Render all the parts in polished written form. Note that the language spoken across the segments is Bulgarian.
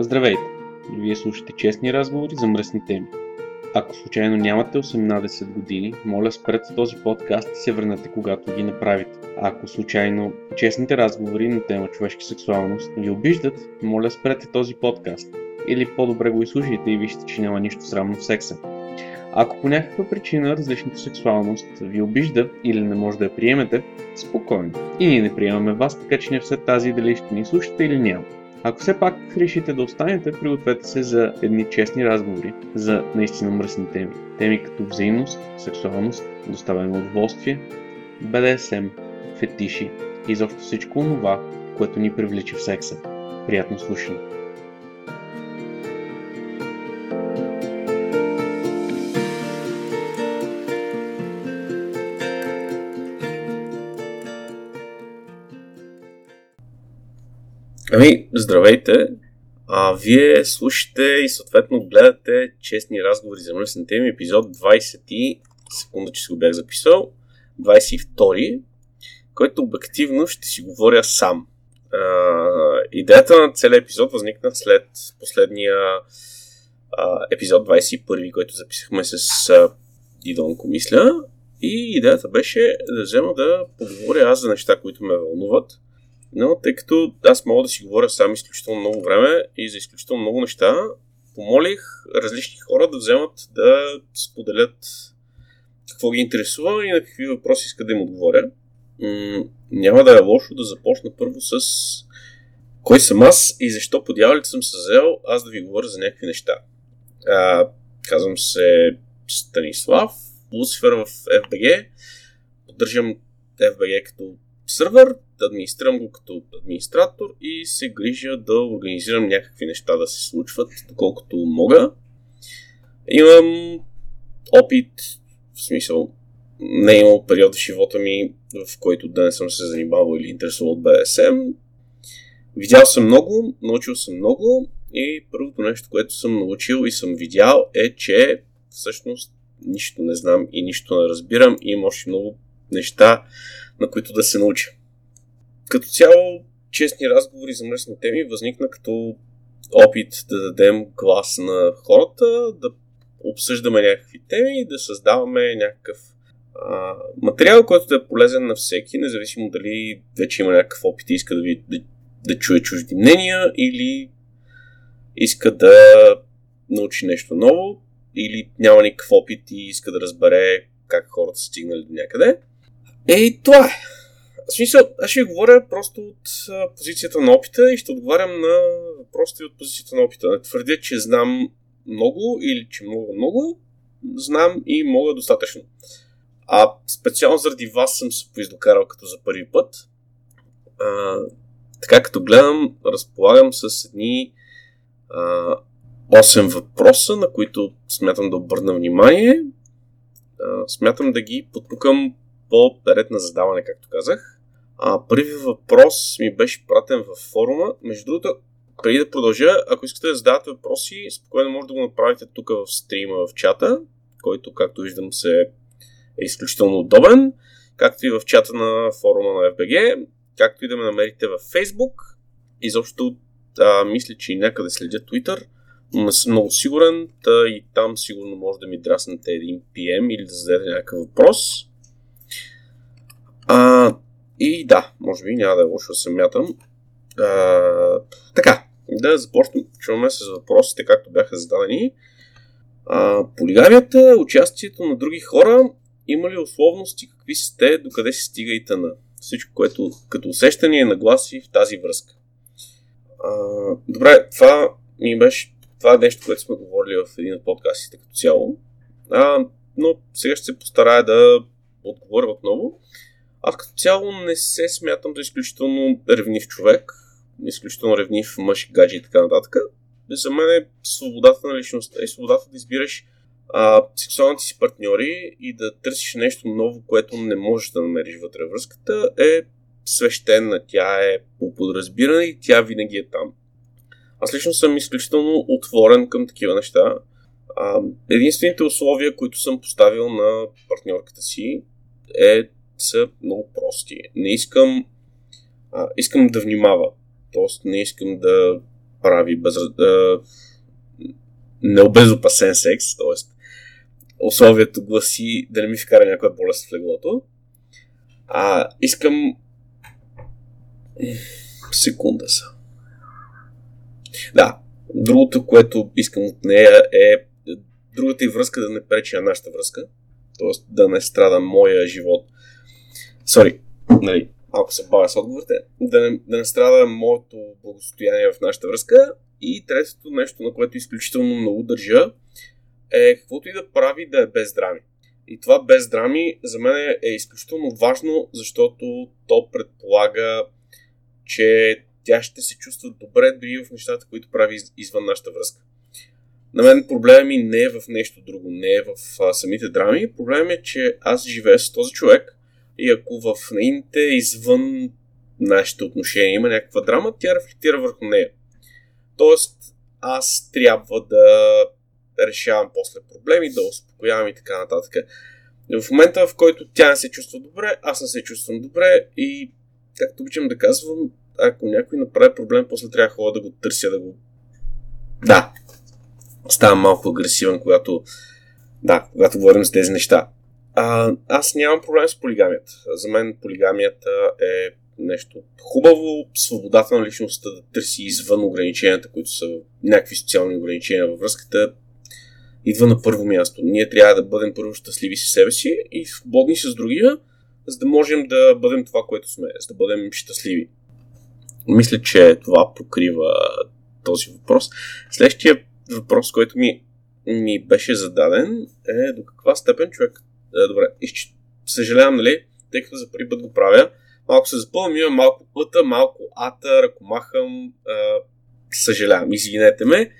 Здравейте! Вие слушате честни разговори за мръсни теми. Ако случайно нямате 18 години, моля спрете този подкаст и се върнете, когато ги направите. А ако случайно честните разговори на тема човешка сексуалност ви обиждат, моля спрете този подкаст. Или по-добре го изслушайте и вижте, че няма нищо срамно в секса. Ако по някаква причина различната сексуалност ви обижда или не може да я приемете, спокойно. И ние не приемаме вас, така че не все тази дали ще ни слушате или няма. Ако все пак решите да останете, пригответе се за едни честни разговори за наистина мръсни теми. Теми като взаимност, сексуалност, доставяне на удоволствие, BDSM, фетиши и изобщо всичко онова, което ни привлича в секса. Приятно слушане! Здравейте! Вие слушате и съответно гледате честни разговори за мръсни теми, епизод 20, секунда, че си го бях записал, 22, който обективно ще си говоря сам. Идеята на целия епизод възникна след последния епизод 21, който записахме с Идон комисля, и идеята беше да взема да поговоря аз за неща, които ме вълнуват. Но тъй като аз мога да си говоря сам изключително много време и за изключително много неща, помолих различни хора да вземат да споделят какво ги интересува и на какви въпроси иска да им отговоря. Няма да е лошо да започна първо с кой съм аз и защо по дяволите съм се взел аз да ви говоря за някакви неща. Казвам се Станислав, луцифер в FBG, поддържам FBG като сървър, администрирам го като администратор и се грижа да организирам някакви неща да се случват, доколкото мога. Имам опит, в смисъл, не е имал период в живота ми, в който да не съм се занимавал или интересувал от BDSM. Видял съм много, научил съм много и първото нещо, което съм научил и съм видял е, че всъщност нищо не знам и нищо не разбирам и има още много неща, на които да се науча. Като цяло, честни разговори за мръсни теми възникна като опит да дадем глас на хората, да обсъждаме някакви теми и да създаваме някакъв материал, който да е полезен на всеки, независимо дали вече има някакъв опит и иска да чуе чужди мнения или иска да научи нещо ново или няма никакъв опит и иска да разбере как хората са стигнали до някъде. И това е. В смисъл, аз ще ви говоря просто от позицията на опита и ще отговарям на въпросите от позицията на опита. Не твърдя, че знам много или че много знам и мога достатъчно. Специално заради вас съм се поиздокарал като за първи път. Така като гледам, разполагам с едни 8 въпроса, на които смятам да обърна внимание. Смятам да ги потукам по ред на задаване, както казах. Първият въпрос ми беше пратен във форума. Между другото, преди да продължа, ако искате да задавате въпроси, спокойно може да го направите тук в стрима, в чата, който, както виждам, е изключително удобен, както и в чата на форума на FBG, както и да ме намерите във Facebook. Изобщо мисля, че някъде следя Twitter, но не съм много сигурен, и там сигурно може да ми драснете един PM или да зададете някакъв въпрос. И да, може би няма да е лошо да се мятам. Така, да започнем. Чуваме с въпросите, както бяха зададени. Полигамията, участието на други хора, има ли условности, какви сте, докъде се стига и тъна? Всичко, което като усещане нагласи в тази връзка. Добре, това е нещо, което сме говорили в един от подкастите като цяло. Но сега ще се постарая да отговоря отново. Аз като цяло не се смятам за изключително ревнив човек, изключително ревнив мъж, гадже и така нататък. За мен е свободата на личността и свободата да избираш сексуалните си партньори и да търсиш нещо ново, което не можеш да намериш вътре във връзката, е свещена, тя е по подразбиране и тя винаги е там. Аз лично съм изключително отворен към такива неща. Единствените условия, които съм поставил на партньорката си, са много прости. Не искам да внимава. Тоест не искам да прави необезопасен секс, т.е. условието гласи да не ми вкара някоя болест в леглото. А искам... Секунда са. Да, другото, което искам от нея е другата и връзка да не пречи на нашата връзка. Т.е. да не страда моя живот. Ако се бавя с отговорите, да не страда моето благосостояние в нашата връзка. И третото нещо, на което изключително много държа, е каквото и да прави да е без драми. И това без драми за мен е изключително важно, защото то предполага, че тя ще се чувства добре дори в нещата, които прави извън нашата връзка. На мен проблемът ми не е в нещо друго, не е в самите драми. Проблемът е, че аз живея с този човек и ако в нейните извън нашите отношения има някаква драма, тя рефлектира върху нея. Тоест, аз трябва да решавам после проблеми, да успокоявам и така нататък. В момента, в който тя не се чувства добре, аз не се чувствам добре и, както обичам да казвам, ако някой направи проблем, после трябва хора да го търся, да го... Да, ставам малко агресивен, когато говорим за тези неща. Аз нямам проблем с полигамията. За мен полигамията е нещо хубаво, свободата на личността да търси извън ограниченията, които са някакви социални ограничения във връзката, идва на първо място. Ние трябва да бъдем първо щастливи с себе си и свободни с другия, за да можем да бъдем това, което сме, за да бъдем щастливи. Мисля, че това покрива този въпрос. Следващия въпрос, който ми беше зададен, е до каква степен човек... Добре, съжалявам, нали, тъй като за първи път го правя, малко се запълвам, имам малко пъта, малко ата, ръкомахам, съжалявам, извинете ме.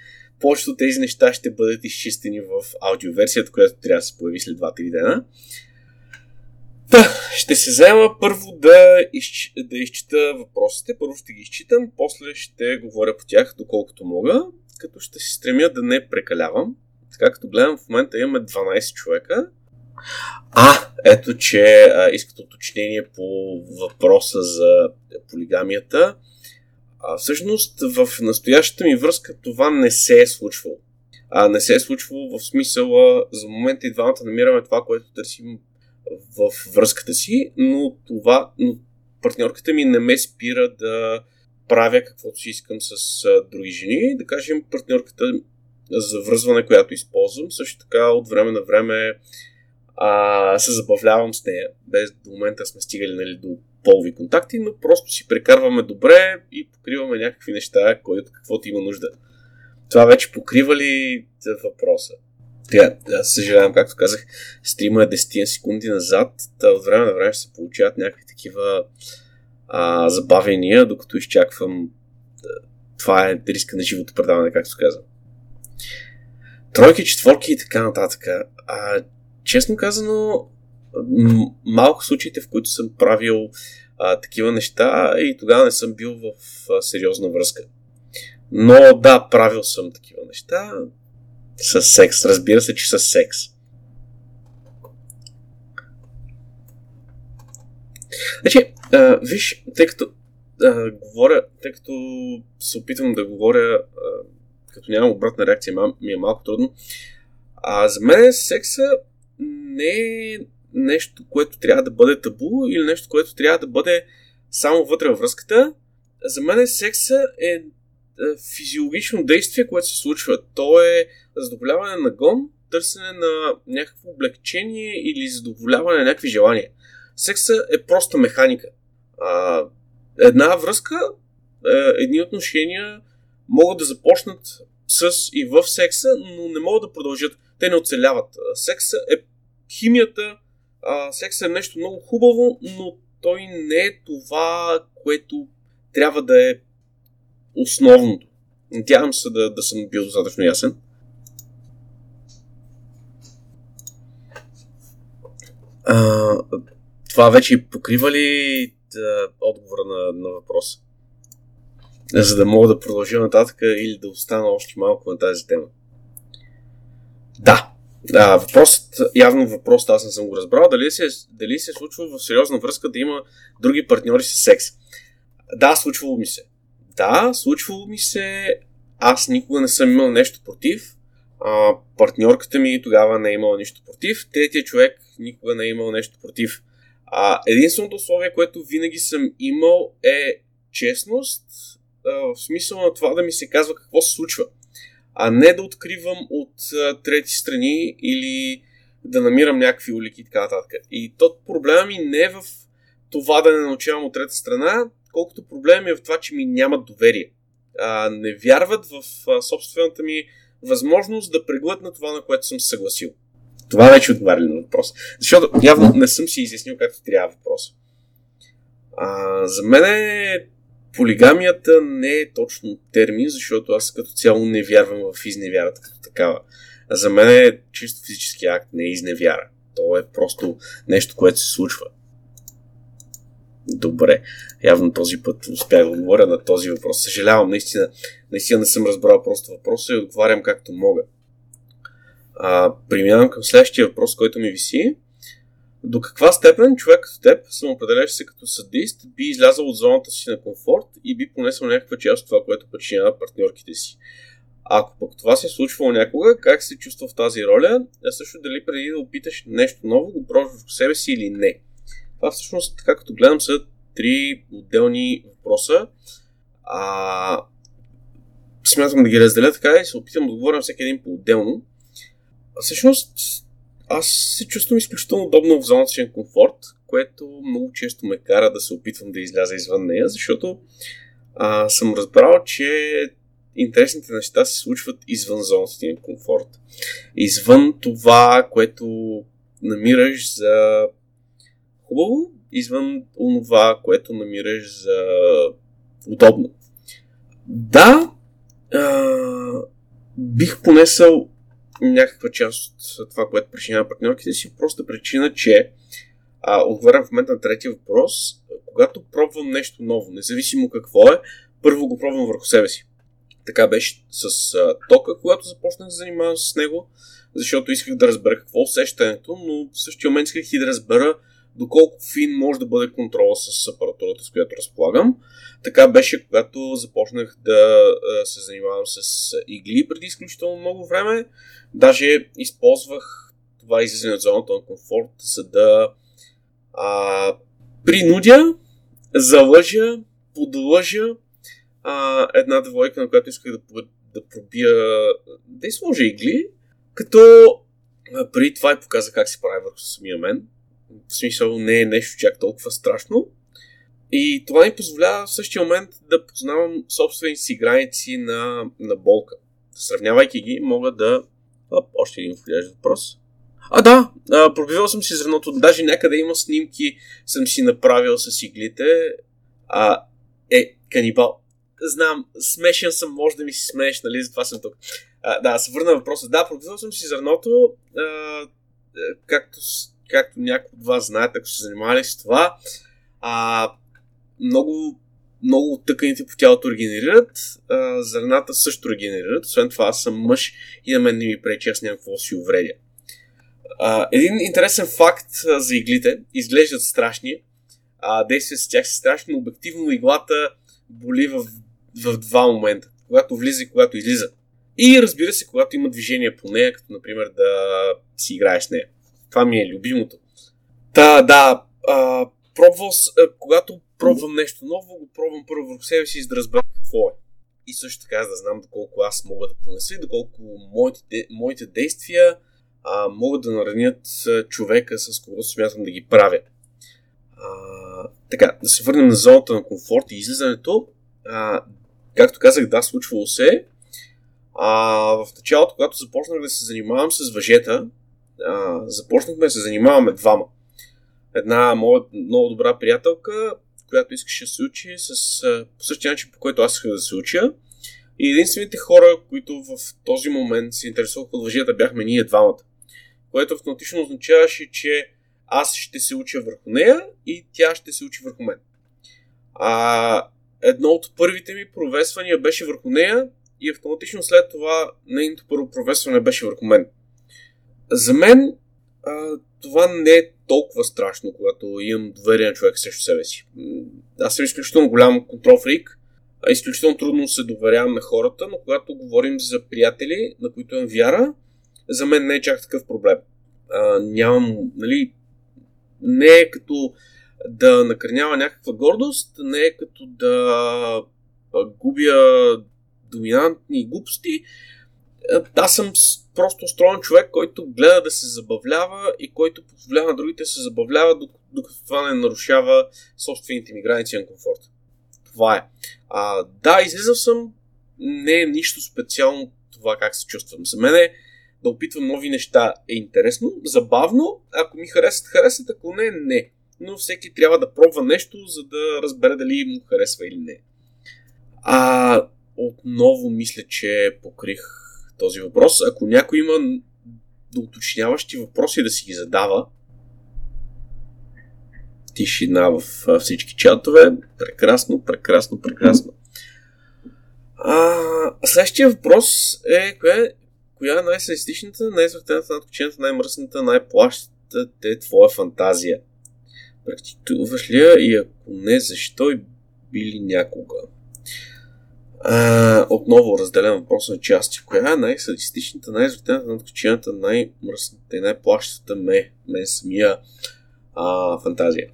Повечето тези неща ще бъдат изчистени в аудиоверсията, която трябва да се появи след 2-3 дена. Та, ще се взема първо да изчита въпросите, първо ще ги изчитам, после ще говоря по тях доколкото мога, като ще се стремя да не прекалявам. Така като гледам, в момента имаме 12 човека. Ето, че искат уточнение по въпроса за полигамията. Всъщност, в настоящата ми връзка това не се е случвало. Не се е случвало в смисъла, за момента и двамата намираме това, което търсим в връзката си, но партньорката ми не ме спира да правя каквото си искам с други жени. Да кажем, партньорката за връзване, която използвам, също така от време на време се забавлявам с нея, без до момента сме стигали, нали, до полови контакти, но просто си прекарваме добре и покриваме някакви неща, каквото има нужда. Това вече покрива ли въпроса? Съжалявам, както казах, стрима е 10 секунди назад, от време на време се получават някакви такива забавения, докато изчаквам. Това е риска на живото предаване, както казвам. Тройки, четворки и така нататък. Честно казано, малко случаите, в които съм правил такива неща и тогава не съм бил в сериозна връзка. Но да, правил съм такива неща с секс. Разбира се, че с секс. Значи, виж, тъй като се опитвам да говоря, като нямам обратна реакция, ми е малко трудно. За мен секса не е нещо, което трябва да бъде табу или нещо, което трябва да бъде само вътре във връзката. За мен секса е физиологично действие, което се случва. То е задоволяване на гон, търсене на някакво облегчение или задоволяване на някакви желания. Секса е просто механика. Една връзка, едни отношения могат да започнат с и в секса, но не могат да продължат. Те не оцеляват. Секса е химията, секса е нещо много хубаво, но той не е това, което трябва да е основното. Надявам се да съм бил достатъчно ясен. Това вече покрива ли отговора на въпроса? За да мога да продължа нататък или да остана още малко на тази тема. Да, въпросът аз не съм го разбрал, дали се случва в сериозна връзка да има други партньори с секс. Да, случвало ми се. Аз никога не съм имал нещо против. Партньорката ми тогава не е имала нищо против. Третия човек никога не е имал нещо против. Единственото условие, което винаги съм имал, е честност. В смисъл на това да ми се казва какво се случва. А не да откривам от трети страни или да намирам някакви улики и така нататък. И то проблема ми не е в това да не научавам от трета страна, колкото проблем е в това, че ми нямат доверие. Не вярват в собствената ми възможност да преглътна това, на което съм съгласил. Това вече отговаря на въпроса. Защото явно не съм си изяснил както трябва въпроса. За мен полигамията не е точно термин, защото аз като цяло не вярвам в изневярата като такава. За мен чисто физически акт не е изневяра. То е просто нещо, което се случва. Добре, явно този път успях да отговоря на този въпрос. Съжалявам, наистина не съм разбрал просто въпроса и отговарям както мога. Преминавам към следващия въпрос, който ми виси. До каква степен човек като теб, самоопределящ се като садист, би излязъл от зоната си на комфорт и би понесъл някаква част от това, което причинява партньорките си? Ако пък това се е случвало някога, как се чувства в тази роля? А също дали преди да опиташ нещо ново, го пробваш в себе си или не? Това всъщност, така като гледам, са три отделни въпроса. Смятам да ги разделя така и се опитам да отговоря на всеки един по-отделно. Всъщност, аз се чувствам изключително удобно в зоната си на комфорт, което много често ме кара да се опитвам да изляза извън нея, защото съм разбрал, че интересните неща се случват извън зоната си на комфорт. Извън това, което намираш за хубаво, извън онова, което намираш за удобно. Да, бих понесъл някаква част от това, което причинява партньорките си, просто причина, че отговарям в момента на третия въпрос, когато пробвам нещо ново, независимо какво е, първо го пробвам върху себе си. Така беше с тока, когато започнах да занимавам с него, защото исках да разбера какво усещането, но в същия момент исках и да разбера доколко фин може да бъде контрола с апаратурата, с която разполагам. Така беше, когато започнах да се занимавам с игли преди изключително много време. Даже използвах това излизане от зоната на комфорт, за да принудя, залъжа, подлъжа една двойка, на която исках да пробия, да изложа игли, като преди това и показах как се прави върху самия мен. В смисъл не е нещо чак толкова страшно. И това ми позволява в същия момент да познавам собствените си граници на болка. Сравнявайки ги, мога да... още един входящ въпрос. Да, пробивал съм си зърното. Даже някъде има снимки, съм си направил с иглите. Канибал. Знам, смешен съм, може да ми се смееш, нали, затова съм тук. Се върна въпроса. Да, пробивал съм си зърното, както някои от вас знаят, ако се занимавали с това, много, много от тъканите по тялото регенерират, зърната също регенерират, освен това аз съм мъж и на мен не ми пречи, аз няма какво да си увредя. Един интересен факт за иглите, изглеждат страшни, действията с тях са страшни, но обективно иглата боли в два момента, когато влиза и когато излиза. И разбира се, когато има движение по нея, като например да си играеш с нея. Това ми е любимото. Когато пробвам нещо ново, го пробвам първо върху себе си, за да разбера какво е. И също така, за да знам доколко аз мога да понеса и доколко моите действия могат да наранят човека, с когото смятам да ги правя. Да се върнем на зоната на комфорт и излизането. Както казах, да, случвало се. В началото, когато започнах да се занимавам с въжета, започнахме да се занимаваме двама. Една моя много добра приятелка, която искаше да се учи по същия начин, по който аз исках да се уча. И единствените хора, които в този момент се интересуваха от въжията, бяхме ние двамата. Което автоматично означаваше, че аз ще се уча върху нея и тя ще се учи върху мен. Едно от първите ми провесвания беше върху нея и автоматично след това нейното първо провесване беше върху мен. За мен това не е толкова страшно, когато имам доверие на човек срещу себе си. Аз съм изключително голям контрол фрик, изключително трудно се доверяваме хората, но когато говорим за приятели, на които имам вяра, за мен не е чак такъв проблем. Нямам, нали, не е като да накърнява някаква гордост, не е като да губя доминантни глупости. Аз съм просто устроен човек, който гледа да се забавлява и който позволява на другите да се забавлява, докато това не нарушава собствените ми граници на комфорт. Това е. Да, излизал съм, не е нищо специално това как се чувствам. За мен е да опитвам нови неща е интересно, забавно, ако ми харесат, ако не, не. Но всеки трябва да пробва нещо, за да разбере дали му харесва или не. Отново мисля, че покрих този въпрос. Ако някой има доуточняващи въпроси да си ги задава, тишина в всички чатове. Прекрасно. Следващия въпрос е коя е най-садистичната, най-извратената, надкучената, най-мръсната, най-плащата е твоя фантазия? Практикуваш ли я и ако не, защо и били някога? Отново разделям въпрос на части. Коя е най-садистичната, най-извратената, надкучената, най-мръсната и най-плащата мен самия фантазия?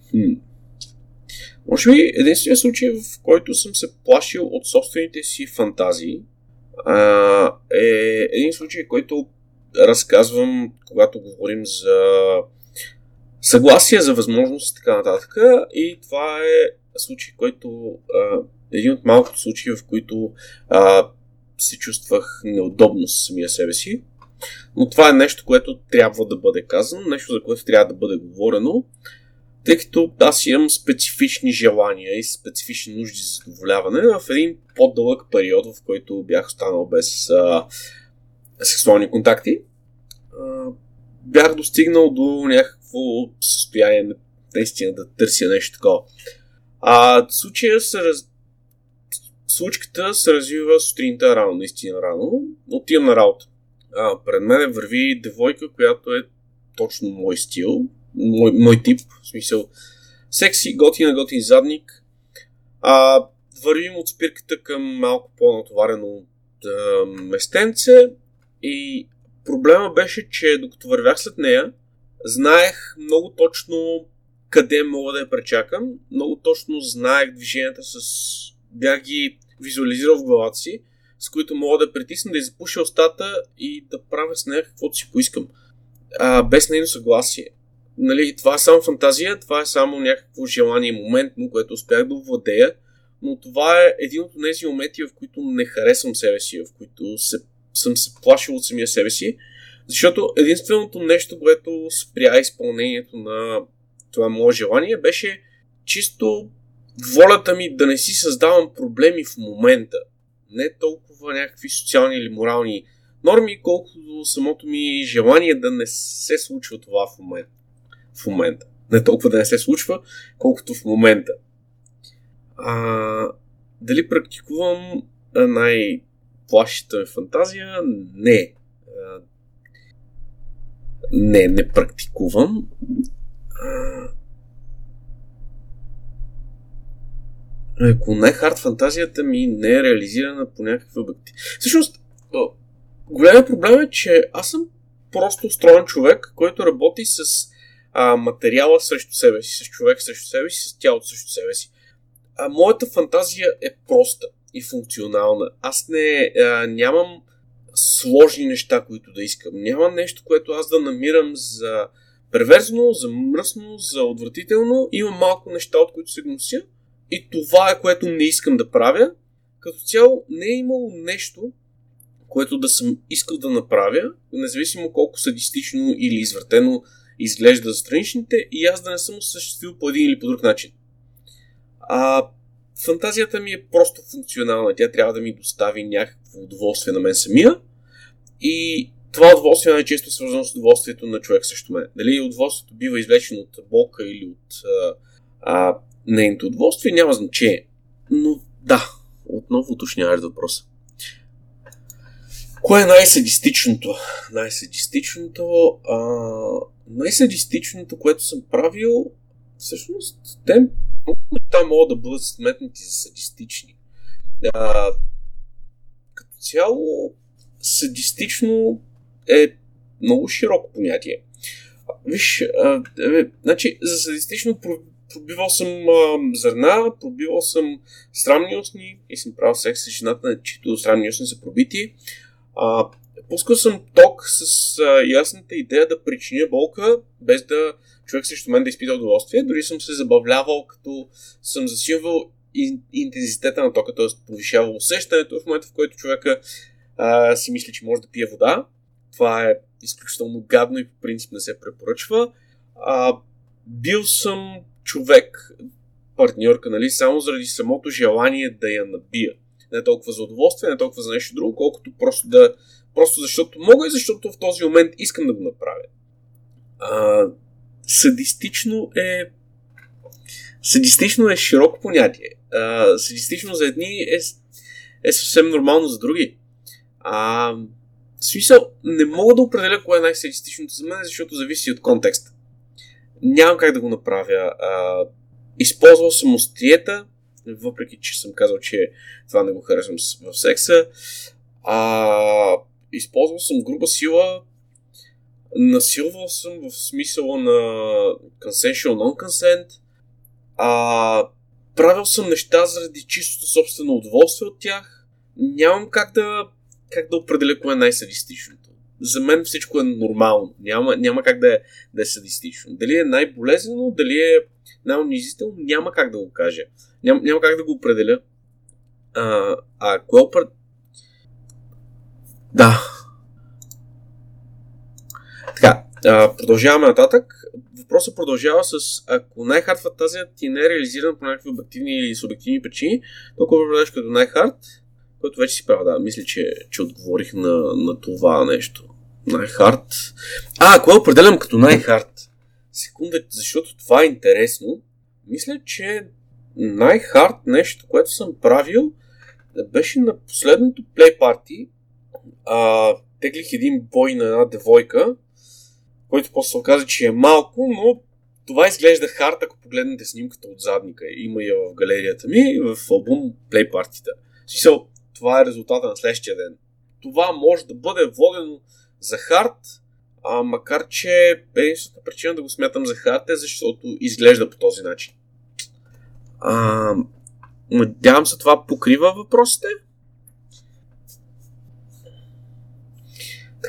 Може би единственият случай, в който съм се плашил от собствените си фантазии, е един случай, който разказвам, когато говорим за съгласие, за възможност и така нататък. И това е случай, който един от малкото случаи, в които се чувствах неудобно с самия себе си. Но това е нещо, което трябва да бъде казано, нещо, за което трябва да бъде говорено, тъй като аз имам специфични желания и специфични нужди за задоволяване в един по-дълъг период, в който бях останал без сексуални контакти. Бях достигнал до някакво състояние наистина да търся нещо такова. Случката се развива сутринта рано, наистина рано. Отивам на работа. Пред мен върви девойка, която е точно мой стил, мой тип, в смисъл секси, готин задник. Вървим от спирката към малко по-натоварено местенце и проблема беше, че докато вървях след нея, знаех много точно къде мога да я пречакам, много точно знаех движенията, бях ги визуализирал в главата си, с които мога да притисна, да запуша устата и да правя с нея каквото си поискам. Без нейно съгласие. Нали, това е само фантазия, това е само някакво желание моментно, което успях да овладея, но това е един от тези моменти, в които не харесвам себе си, в които съм се плашил от самия себе си, защото единственото нещо, което спря изпълнението на това мое желание, беше чисто волята ми да не си създавам проблеми в момента. Не толкова някакви социални или морални норми, колкото до самото ми желание да не се случва това в момента. Не толкова да не се случва, колкото в момента. Дали практикувам най-плашната ми фантазия? Не. Не практикувам. Ако най-хард фантазията ми не е реализирана по някакви обекти. Всъщност, големият проблем е, че аз съм просто устроен човек, който работи с материала срещу себе си, с човек срещу себе си, с тялото срещу себе си. Моята фантазия е проста и функционална. Аз нямам сложни неща, които да искам. Нямам нещо, което аз да намирам за перверзно, за мръсно, за отвратително. Имам малко неща, от които се гнося. И това е, което не искам да правя. Като цяло не е имало нещо, което да съм искал да направя, независимо колко садистично или извратено изглежда за страничните, и аз да не съм осъществил по един или по друг начин. Фантазията ми е просто функционална. Тя трябва да ми достави някакво удоволствие на мен самия. И това удоволствие най-често е свързано с удоволствието на човек срещу мен. Дали удоволствието бива извлечено от болка или от нейното удоволствие, няма значение. Но да, отново уточняваш въпроса. Кое е най-садистичното? Най-садистичното, което съм правил, всъщност, те много неща могат да бъдат сметнати за садистични. Като цяло, садистично е много широко понятие. Виж, значи, за садистично пробивал съм зърна, пробивал съм срамни устни и съм правил секс с жената, на чието срамни устни са пробити. Пускал съм ток с ясната идея да причиня болка, без да човек срещу мен да изпита удоволствие. Дори съм се забавлявал, като съм засилвал интензитета на тока, т.е. повишавал усещането в момента, в който човека си мисли, че може да пие вода. Това е изключително гадно и по принцип не се препоръчва. Бил съм човек, партньорка, нали, само заради самото желание да я набия. Не толкова за удоволствие, не толкова за нещо друго, колкото просто защото мога и защото в този момент искам да го направя. Садистично е широко понятие. Садистично за едни е съвсем нормално за други. В смисъл, не мога да определя кое е най-садистичното за мен, защото зависи от контекста. Нямам как да го направя. Използвал съм остриета, въпреки че съм казал, че това не го харесвам в секса. Използвал съм груба сила, насилвал съм в смисъла на consensual non-consent, правил съм неща заради чистото собствено удоволствие от тях. Нямам как да определя кое е най-садистичното. За мен всичко е нормално. Няма как да е садистично. Дали е най-болезнено, дали е най-унизително, няма как да го кажа. Няма как да го определя. Да. Така, продължаваме нататък. Въпросът продължава с: ако най-хардва тази ти не е реализирана по някакви обективни или субективни причини, толкова продължаваш като най-хард, който вече си права. Да, мисля, че отговорих на това нещо. Най-хард. Ако я определям като най-хард, секунда, защото това е интересно, мисля, че най-хард нещо, което съм правил, беше на последното плей парти. Теглих един бой на една девойка, който после оказа, че е малко, но това изглежда хард, ако погледнете снимката от задника. Има я в галерията ми, в албум Play Party-та. Смисъл, това е резултата на следващия ден. Това може да бъде водено за хард, макар че единствената причина да го смятам за хард е, защото изглежда по този начин. Надявам се, това покрива въпросите.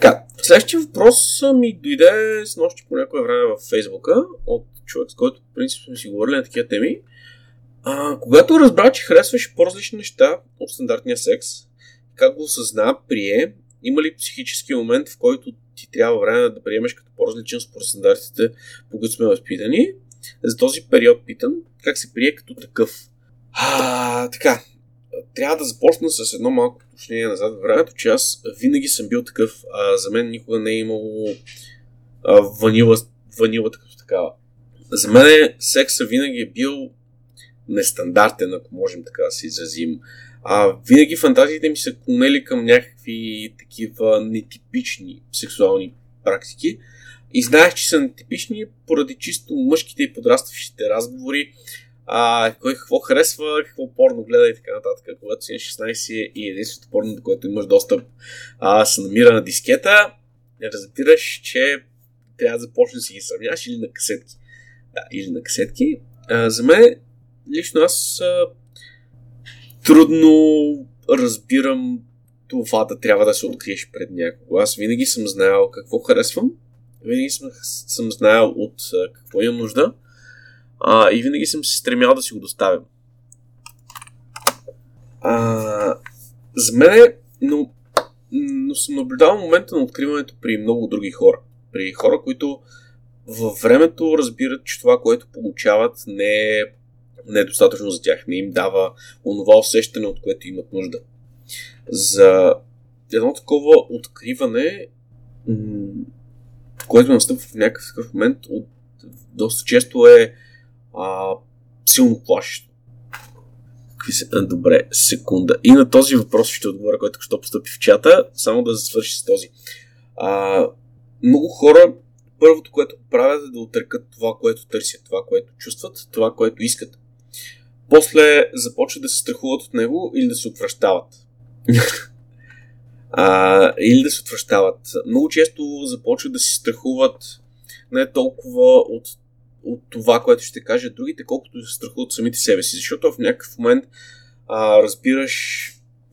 Така, следващия въпрос ми дойде с нощи по някое време във Фейсбука от човек, с който в принцип сме си говорили на такива теми. Когато разбра, че харесваш по-различни неща от стандартния секс, как го осъзна, прие, има ли психически момент, в който ти трябва време да приемеш като по-различен според стандартите, по които сме възпитани? За този период питам, как се прие като такъв? Така. Трябва да започна с едно малко уточнение назад във времето, че аз винаги съм бил такъв. За мен никога не е имало ванилата като такава. За мен секса винаги е бил нестандартен, ако можем така да се изразим. Винаги фантазиите ми са клонели към някакви такива нетипични сексуални практики. И знаех, че са нетипични поради чисто мъжките и подрастващите разговори. Кой какво харесва, какво порно гледа и така нататък. Когато си на 16 и единственото порно, до което имаш достъп, се намира на дискета, разбираш, че трябва да започнеш да си ги сравняваш или на касетки. За мен, лично аз трудно разбирам това да трябва да се откриеш пред някого. Аз винаги съм знаел какво харесвам, винаги съм знаел от какво имам нужда. И винаги съм се стремял да си го доставям. За мен е, но съм наблюдавал момента на откриването при много други хора. При хора, които във времето разбират, че това, което получават, не е достатъчно за тях. Не им дава онова усещане, от което имат нужда. За едно такова откриване, което настъпва в някакъв момент, доста често е силно плашещо. Добре, секунда. И на този въпрос ще отговоря, който ще постъпи в чата, само да свърши с този. Много хора, първото, което правят, е да отрекат това, което търсят, това, което чувстват, това, което искат. после започват да се страхуват от него или да се отвръщават. Или да се отвръщават. Много често започват да се страхуват не толкова от това, което ще кажат другите, колкото да се страхуват самите себе си. Защото в някакъв момент разбираш,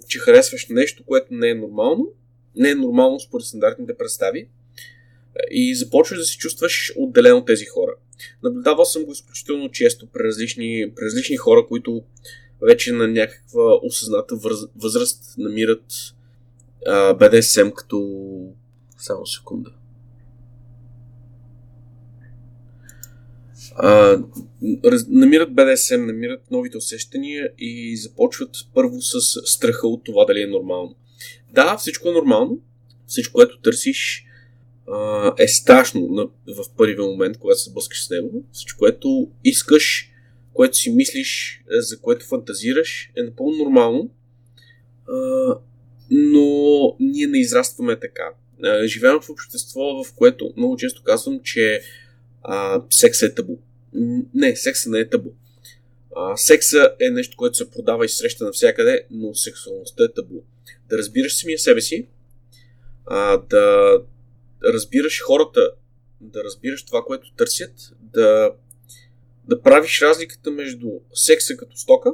че харесваш нещо, което не е нормално. Не е нормално според стандартните представи. И започваш да се чувстваш отделен от тези хора. Наблюдавал съм го изключително често при различни хора, които вече на някаква осъзната възраст намират БДСМ като... Само секунда. Намират БДСМ, намират новите усещания и започват първо с страха от това дали е нормално. Да, всичко е нормално. Всичко, което търсиш, е страшно в първия момент, когато се сблъскаш с него. Всичко, което искаш, което си мислиш, за което фантазираш, е напълно нормално. Но ние не израстваме така. Живеем в общество, в което много често казвам, че секса е табу. Не, секса не е табу. Секса е нещо, което се продава и среща навсякъде, но сексуалността е табу. Да разбираш самия себе си, да разбираш хората, да разбираш това, което търсят, да правиш разликата между секса като стока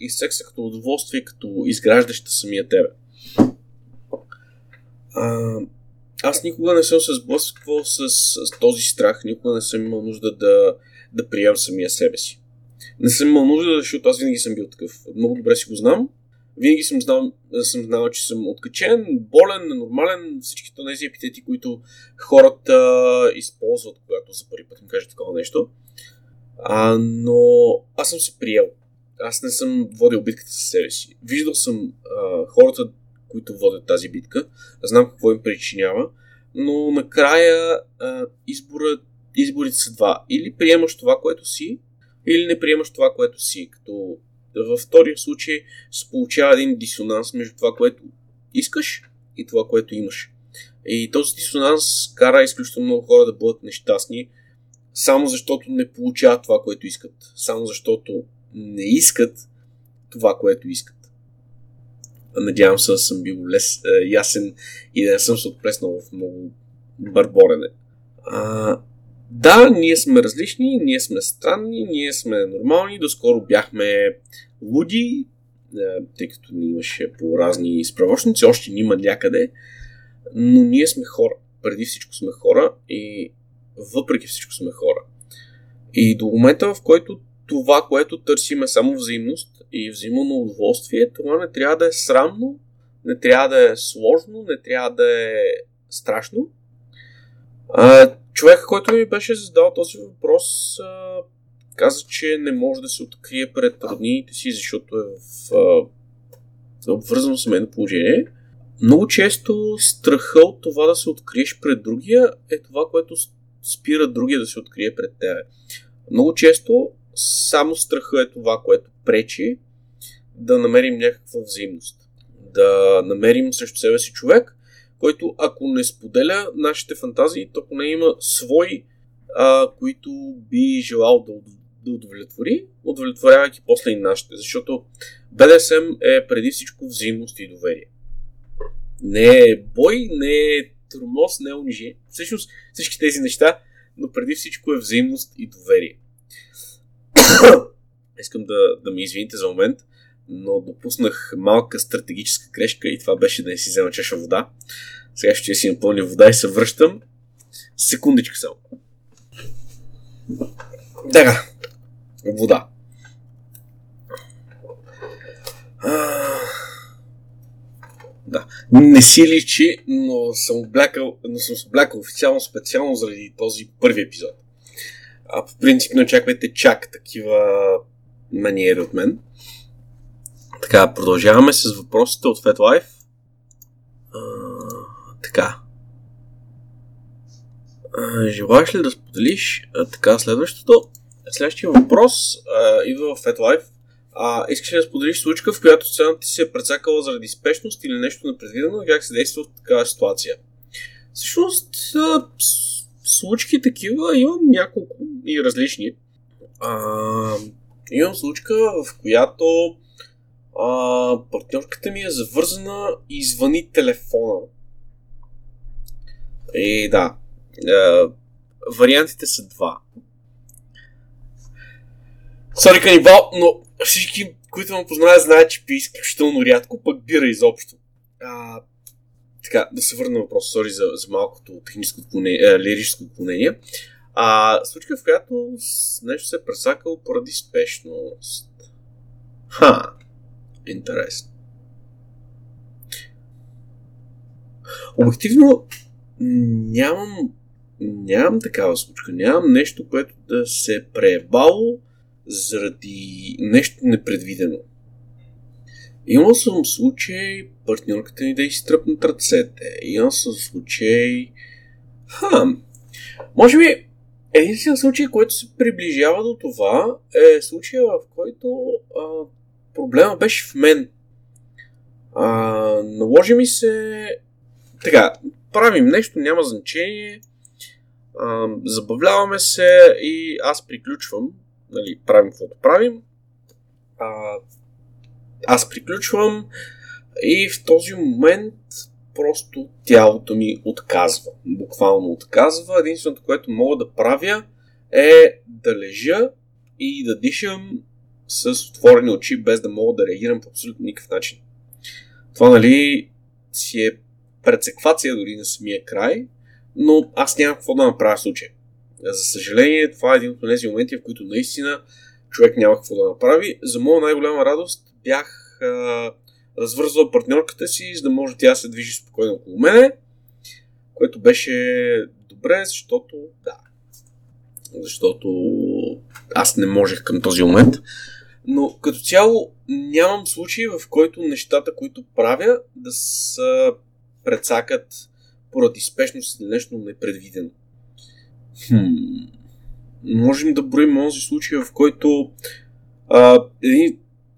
и секса като удоволствие, като изграждаща самия тебе. Аз никога не съм се сблъсквал с този страх, никога не съм имал нужда да приемам самия себе си. Не съм имал нужда, защото аз винаги съм бил такъв. Много добре си го знам. Винаги съм знал, че съм откачен, болен, ненормален, всичките тези епитети, които хората използват, когато за първи път им кажа такова нещо. Но аз съм се приел. Аз не съм водил битката със себе си. Виждал съм хората, които водят тази битка. Знам какво им причинява, но накрая изборите са два. Или приемаш това, което си, или не приемаш това, което си. Като във втория случай се получава един дисонанс между това, което искаш и това, което имаш. И този дисонанс кара изключително много хора да бъдат нещастни, само защото не получават това, което искат. Само защото не искат това, което искат. Надявам се да съм бил ясен и да не съм се отплеснал в много бърборене. Да, ние сме различни, ние сме странни, ние сме нормални, доскоро бяхме луди, тъй като ни имаше по разни справочници, още ни има някъде, но ние сме хора, преди всичко сме хора и въпреки всичко сме хора. И до момента, в който това, което търсим е само взаимност и взаимно удоволствие, това не трябва да е срамно, не трябва да е сложно, не трябва да е страшно. Човек, който ми беше задал този въпрос, каза, че не може да се открие пред роднините си, защото е в обвързано семейно положение. Много често страха от това да се откриеш пред другия е това, което спира другия да се открие пред тебе. Много често само страха е това, което пречи да намерим някаква взаимност. Да намерим срещу себе си човек, който ако не споделя нашите фантазии, то поне има свои, които би желал да удовлетвори, удовлетворявайки после и нашите. Защото БДСМ е преди всичко взаимност и доверие. Не е бой, не е тормоз, не е унижение. Всъщност всички тези неща, но преди всичко е взаимност и доверие. Искам да ме извините за момент, но допуснах малка стратегическа грешка и това беше да не си взема чаша вода. Сега ще си напълня вода и се връщам. Секундичка само. Така. Вода. Да. Не си личи, но съм облякал официално специално заради този първи епизод. По принцип не очаквайте чак такива маниери от мен. Така, продължаваме с въпросите от FatLife. Така. Желаеш ли да споделиш? Така, следващия въпрос идва в FatLife. Искаш ли да споделиш случка, в която сцената ти се е прецакала заради спешност или нещо непредвидено? Как се действа в такава ситуация? Всъщност, случки такива имам няколко и различни. Имам случка, в която партньорката ми е завързана и звъни телефона. И да, вариантите са два. Sorry, канибал, но всички, които ме познаят, знаят, че пи изключително рядко, пък бира изобщо. Така, да се върна въпрос, sorry за малкото техническо лирическо отклонение. Случка, в която нещо се е пресакал поради спешност. Интересно. Обективно, нямам такава случка. Нямам нещо, което да се е преебало заради нещо непредвидено. Имал съм случай партньорката ми да изтръпнат ръцете. Имал съм случай... Може би единствен случай, който се приближава до това, е случая, в който проблема беше в мен. Наложи ми се... Така, правим нещо, няма значение, забавляваме се и аз приключвам. Нали, правим каквото правим. Аз приключвам и в този момент просто тялото ми отказва. Буквално отказва. Единственото, което мога да правя, е да лежа и да дишам с отворени очи, без да мога да реагирам по абсолютно никакъв начин. Това, нали, си е прецеквация дори на самия край, но аз нямам какво да направя в случая. За съжаление, това е един от тези моменти, в които наистина човек няма какво да направи. За моя най-голяма радост бях развързал партньорката си, за да може тя да се движи спокойно около мене, което беше добре, защото защото аз не можех към този момент. Но като цяло нямам случаи, в който нещата, които правя, да се прецакат поради спешност или нещо непредвидено. Можем да броим този случай, в който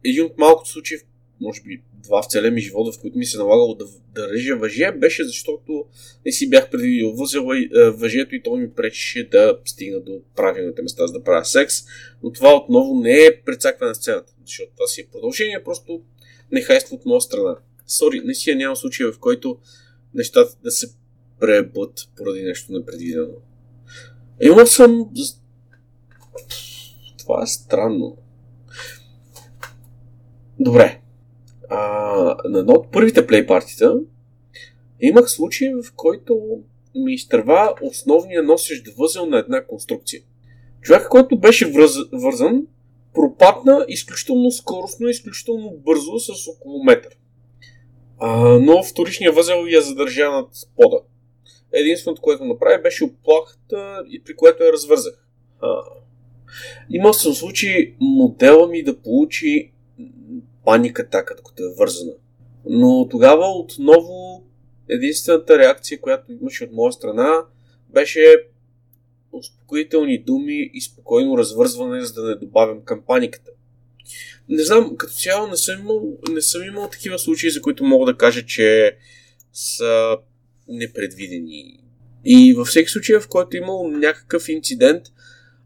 един от малкото случаи, може би два в целия ми живота, в които ми се налагало да режа въже, беше защото не си бях предвидил въжето и то ми пречеше да стигна до правилните места, за да правя секс. Но това отново не е прецакване на сцената, защото това си е продължение, просто нехайство от моя страна. Sorry, не си я няма случай, в който нещата да се пребът поради нещо непредвидено. Имал съм... Това е странно. Добре. На едно от първите плейпартита имах случай, в който ми изтърва основния носещ възел на една конструкция. Човек, който беше вързан, пропадна изключително скоростно, изключително бързо с около метър. Но вторичния възел я задържа над пода. Единственото, което направи, беше оплахата, при което я развързах. Имал съм случай модела ми да получи паника атака, като е вързана. Но тогава отново единствената реакция, която имаше от моя страна, беше успокоителни думи и спокойно развързване, за да не добавям към паниката. Не знам, като цяло не съм имал такива случаи, за които мога да кажа, че са непредвидени. И във всеки случай, в който е имал някакъв инцидент,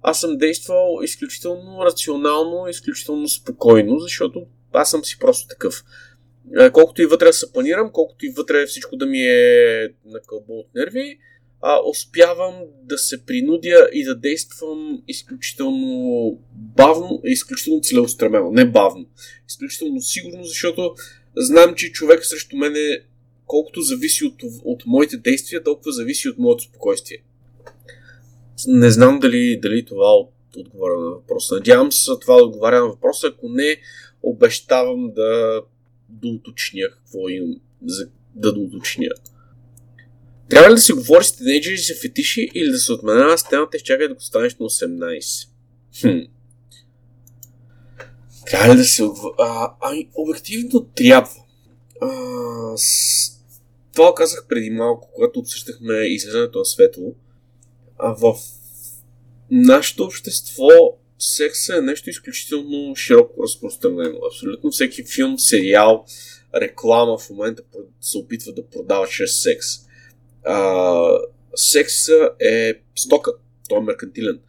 аз съм действал изключително рационално, изключително спокойно, защото аз съм си просто такъв. Колкото и вътре се планирам, колкото и вътре всичко да ми е на кълбо от нерви, успявам да се принудя и да действам изключително бавно, изключително целеустремено, не бавно. Изключително сигурно, защото знам, че човек срещу мен е колкото зависи от моите действия, толкова зависи от моето спокойствие. Не знам дали това отговаря на въпроса. Надявам се, това отговаря на въпроса. Ако не, обещавам да доуточня какво имам. Да доуточня. Трябва ли да се говори с тинейджери за фетиши или да се отменява стената и чакай докато станеш на 18? Трябва ли да се... обективно трябва. Това казах преди малко, когато обсъждахме излизането на светло. В нашето общество секса е нещо изключително широко разпространено. Абсолютно всеки филм, сериал, реклама в момента се опитва да продава чрез секс. Секса е стока, той е меркантилен.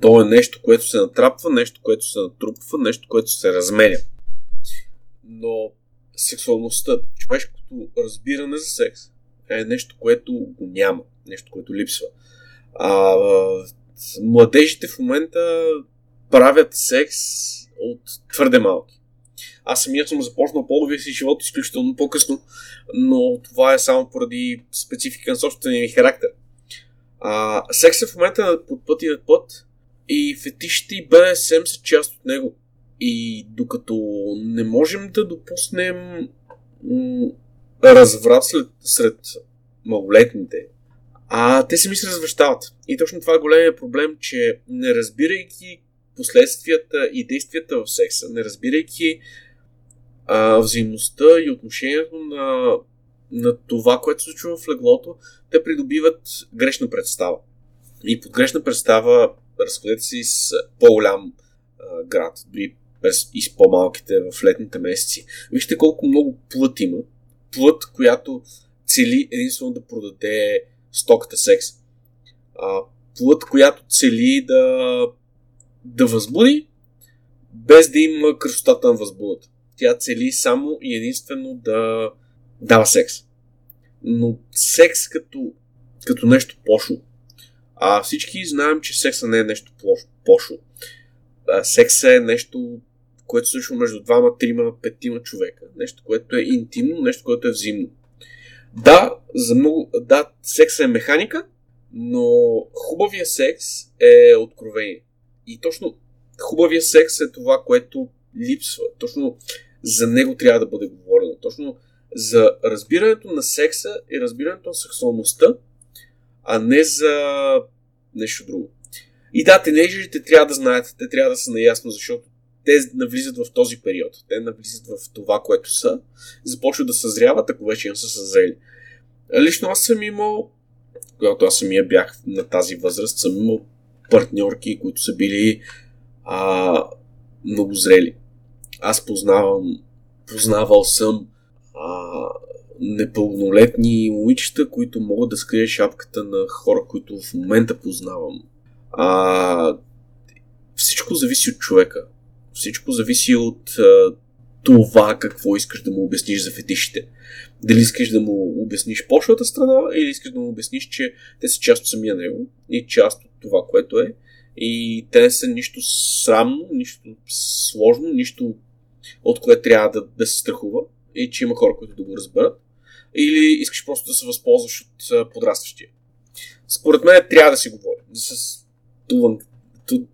То е нещо, което се натрапва, нещо, което се натрупва, нещо, което се разменя. Но сексуалността, човешкото разбиране за секс е нещо, което го няма, нещо, което липсва. Младежите в момента правят секс от твърде малки. Аз самият съм започнал половия си живот изключително по-късно, но това е само поради специфика на собствения ми характер. Сексът в момента под път и път и фетишите и БДСМ са част от него. И докато не можем да допуснем разврат сред малолетните, те сами се развращават. И точно това е големия проблем, че не разбирайки последствията и действията в секса, не разбирайки взаимността и отношението на това, което се случва в леглото, те придобиват грешна представа. И под грешна представа разходете си с по-голям град, дори и с по-малките в летните месеци. Вижте колко много плът има. Плът, която цели единствено да продаде стоката секс. Плът, която цели да възбуди, без да има красотата на възбудата. Тя цели само и единствено да дава секс. Но секс като нещо пошло. Всички знаем, че секса не е нещо пошло. Секса е нещо, което се случва между двама, трима, петима човека. Нещо, което е интимно, нещо, което е взаимно. Да, секса е механика, но хубавия секс е откровение. И точно хубавия секс е това, което липсва. Точно за него трябва да бъде говорено. Точно за разбирането на секса и разбирането на сексуалността, а не за нещо друго. И да, тинейджерите трябва да знаят, те трябва да са наясно, защото те навлизат в този период. Те навлизат в това, което са. Започват да съзряват, ако вече не са съзрели. Лично аз съм имал, когато аз самия бях на тази възраст, съм имал партньорки, които са били много зрели. Аз познавал съм непълнолетни момичета, които могат да скрият шапката на хора, които в момента познавам. Всичко зависи от човека. Всичко зависи от това какво искаш да му обясниш за фетишите. Дали искаш да му обясниш пошлата страна, или искаш да му обясниш, че те са част от самия него и част от това, което е. И те не са нищо срамно, нищо сложно, нищо от което трябва да се страхува и че има хора, които да го разберат. Или искаш просто да се възползваш от подрастващия. Според мен трябва да се говори. Too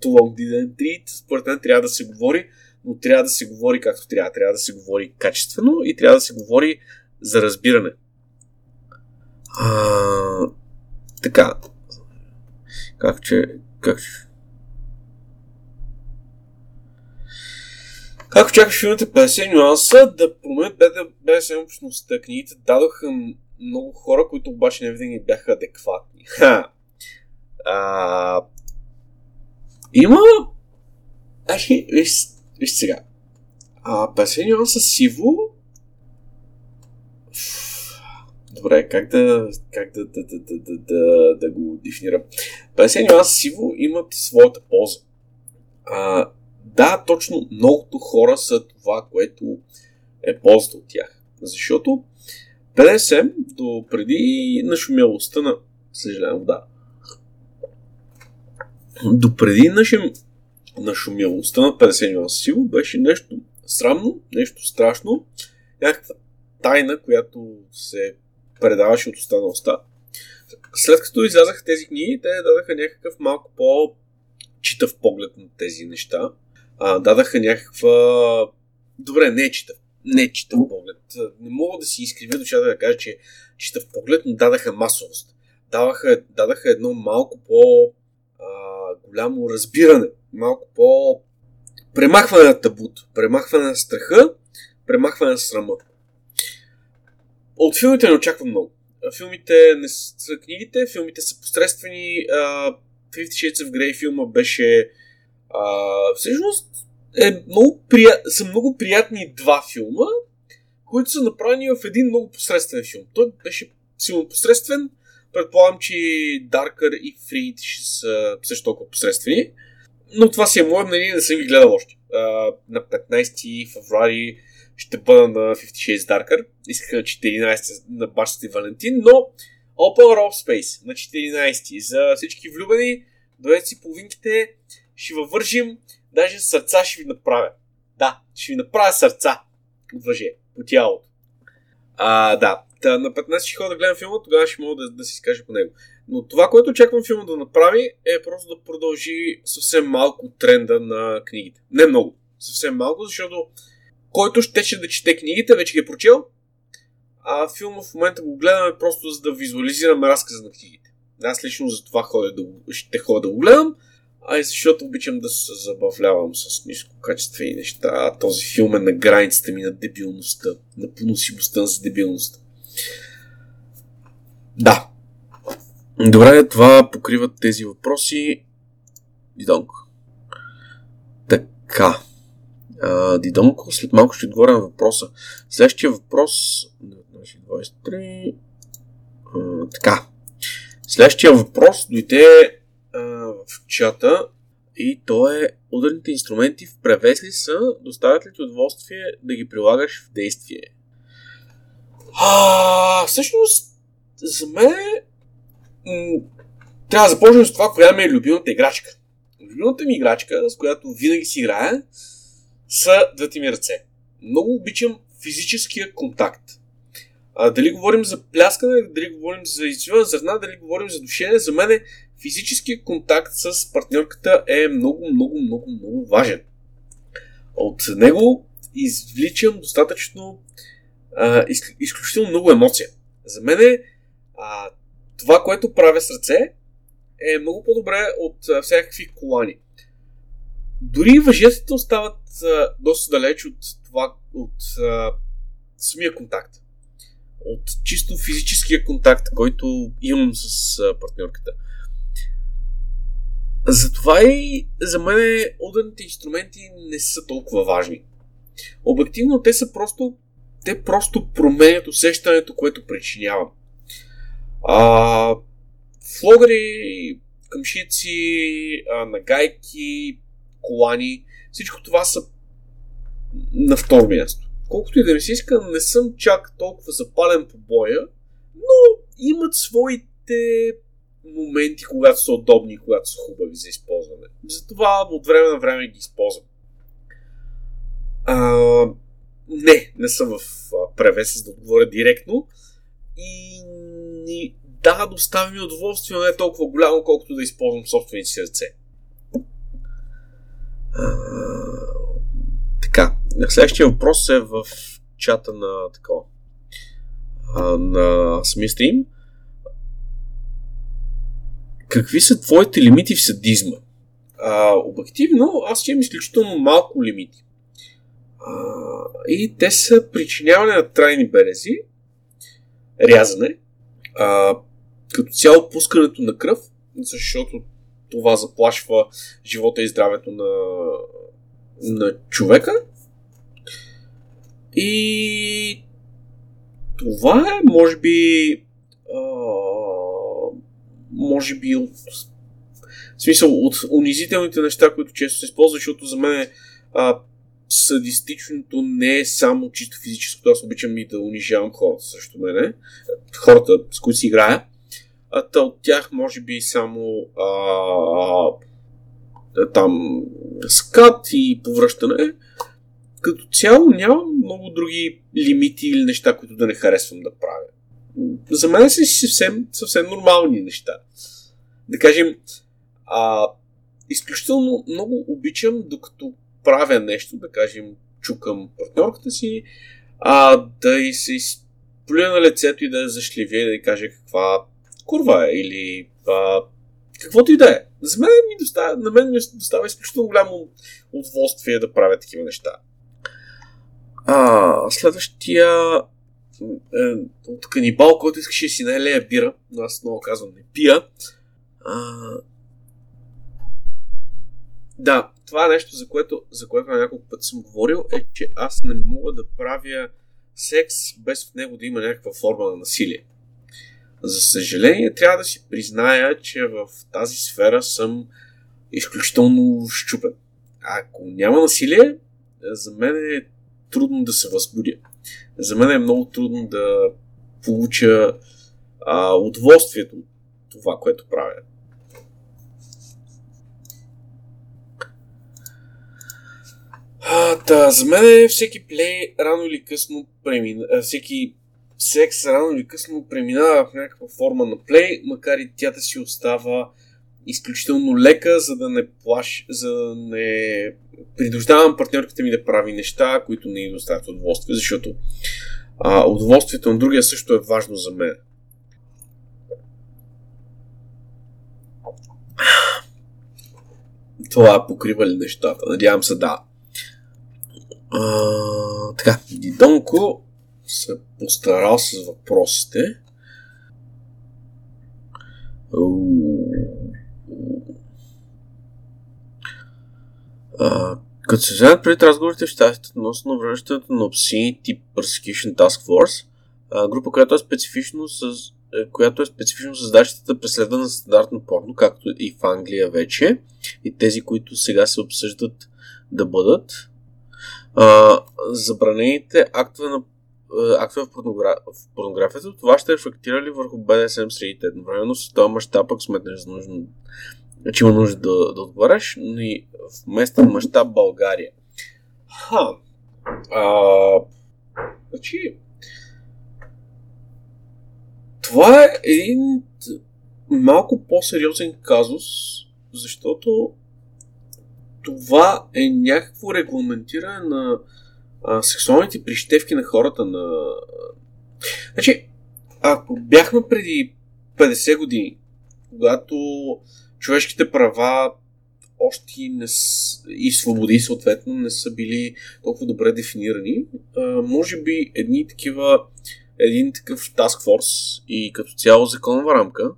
long didn't treat. Според мен трябва да се говори, но трябва да се говори както трябва. Трябва да се говори качествено и трябва да се говори за разбиране. Така. Как чакаш филмите 50 нюанса да променят БДСМ общността? Книгите дадоха много хора, които обаче не винаги бяха адекватни. Има... Виж сега. 50 нюанса сиво... Добре, как да го дефинирам? 50 нюанса сиво имат своята полза. Да, точно многото хора са това, което е ползата от тях. Защото БДСМ до преди нашумялостта на... Съжалявам, да. Допреди нашумялостта на 50 нюанса сиво беше нещо срамно, нещо страшно, някаква тайна, която се предаваше от уста на уста. След като излязаха тези книги, те дадаха някакъв малко по-читав поглед на тези неща. Дадаха някаква... Добре, не читав поглед. Не мога да си изкривя душата да кажа, че читав поглед, но дадаха масовост. Дадаха едно малко по... голямо разбиране, малко по премахване на табуто, премахване на страха, премахване на срама. От филмите не очаквам много. Филмите не са книгите, филмите са посредствени. Fifty Shades of Grey филма беше... всъщност са много приятни два филма, които са направени в един много посредствен филм. Той беше силно посредствен. Предполагам, че Darker и Freed ще са също толкова посредствени. Но това си е мое мнение, не съм ги гледал още. На 15 февруари ще бъда на 56 Darker. Исках на 14 на бащата и Валентин, но Open Rob Space на 14 за всички влюбени. Дойдете си половинките, ще въвържим, даже сърца ще ви направя. Да, ще ви направя сърца от въже, по тялото. Да, на 15 ще ходя да гледам филма, тогава ще мога да си скажа по него. Но това, което очаквам филма да направи, е просто да продължи съвсем малко тренда на книгите. Не много, съвсем малко, защото който ще да чете книгите, вече ги е прочел, а филма в момента го гледаме просто за да визуализираме разказа на книгите. Аз лично за това ще ходя да го гледам, а и защото обичам да се забавлявам с нискокачествени неща. А този филм е на границата ми на дебилността, на поносимостта за дебилността. Да. Добре, това покриват тези въпроси. Дидонко. Така. Дидонко, след малко ще отговоря на въпроса. Следващия въпрос... 23... Така. Следващия въпрос дойде в чата и то е: ударните инструменти в превес ли са? Доставят ли ти удоволствие да ги прилагаш в действие? Всъщност, за мен трябва да започнем с това, коя ми е любимата играчка. Любимата ми играчка, с която винаги си играя, са двете ми ръце. Много обичам физическия контакт. Дали говорим за пляскане, дали говорим за изциване зърна, дали говорим за душене, за мен физическият контакт с партньорката е много важен. От него извличам достатъчно изключително много емоция. За мен това, което правя с ръце, е много по-добре от всякакви колани. Дори въжетите остават доста далеч от това, от самия контакт. От чисто физическия контакт, който имам с партньорката. Затова и за мен ударните инструменти не са толкова важни. Обективно те са просто... Те просто променят усещането, което причинявам. Флогъри, къмшици, нагайки, колани, всичко това са на второ място. Колкото и да ми се иска, не съм чак толкова запален по боя, но имат своите моменти, когато са удобни, когато са хубави за използване. Затова от време на време ги използвам. Не съм в превес, за да отговоря директно. И да, доставя ми удоволствие, но не е толкова голямо, колкото да използвам собствените си ръце. Така, следващия въпрос е в чата на такова. На самия стрим. Какви са твоите лимити в садизма? Обективно, аз имам изключително малко лимити. И те са причиняване на трайни белези, рязане, като цяло пускането на кръв, защото това заплашва живота и здравето на човека. И това е, може би в смисъл от унизителните неща, които често се използват, защото за мен садистичното не е само чисто физическото. Аз обичам и да унижавам хората срещу мене. Хората, с които си играя. От тях може би само там скат и повръщане. Като цяло нямам много други лимити или неща, които да не харесвам да правя. За мен са съвсем нормални неща. Да кажем, изключително много обичам, докато правя нещо, да кажем, чукам партньорката си, да й се изплюя на лицето и да я зашлевя и да й каже каква курва е или каквото и да е. На мен ми доставя изключително голямо удоволствие да правя такива неща. Следващия от канибал, който искаше да си налея бира, но аз много казвам не пия. Да, това е нещо, за което на няколко пъти съм говорил, е, че аз не мога да правя секс без в него да има някаква форма на насилие. За съжаление, трябва да си призная, че в тази сфера съм изключително щупен. Ако няма насилие, за мен е трудно да се възбудя. За мен е много трудно да получа удоволствието от това, което правя. За мен всеки плей рано или късно преминава, всеки секс рано или късно преминава в някаква форма на плей, макар и тя да си остава изключително лека, за да не принуждавам партньорката ми да прави неща, които не ѝ доставят удоволствие, защото удоволствието на другия също е важно за мен. Това покрива ли нещата? Надявам се да. Така, Дидонко се постарал с въпросите. Като се вземат пред разговорите в щатите относно връщането на пси тип Persecution Task Force, група, която е специфично с задачата преследване на стандартно порно, както и в Англия вече, и тези, които сега се обсъждат да бъдат. Забранените актове в порнографията, това ще рефлектира ли върху БДСМ средите? Едновременно с този мащаб, ако сметнеш за нужно, че има нужда да отговаряш, но и в местен мащаб България. Значи, това е един малко по-сериозен казус, защото това е някакво регламентиране на сексуалните прищевки на хората. Значи, ако бяхме преди 50 години, когато човешките права още не са, и свободи съответно не са били толкова добре дефинирани, може би един такъв Task Force и като цяло законова рамка,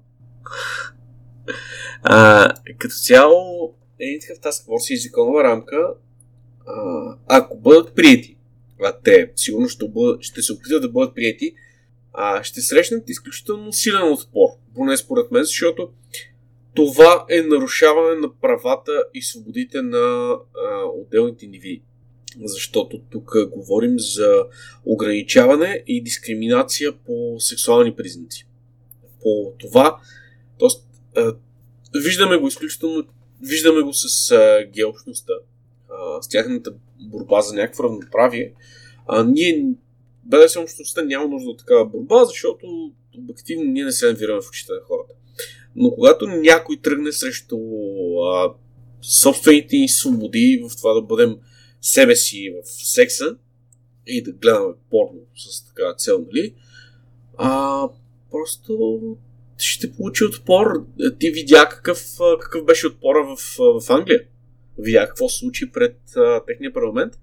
като цяло един такъв Task Force и законова рамка, ако бъдат приети, те сигурно ще се опитат да бъдат приети, ще срещнат изключително силен отпор, поне според мен, защото това е нарушаване на правата и свободите на отделните индивиди. Защото тук говорим за ограничаване и дискриминация по сексуални признаци. По това, тоест, виждаме го изключително, виждаме го с геобщността, с тяхната борба за някакво равноправие. Ние, БДСМ общността, няма нужда от такава борба, защото обективно ние не се навираме в очите на хората. Но когато някой тръгне срещу собствените ни свободи в това да бъдем себе си в секса и да гледаме порно с такава цел, нали, просто ще получи отпор. Ти видя какъв беше отпора в Англия. Видя какво се случи пред техния парламент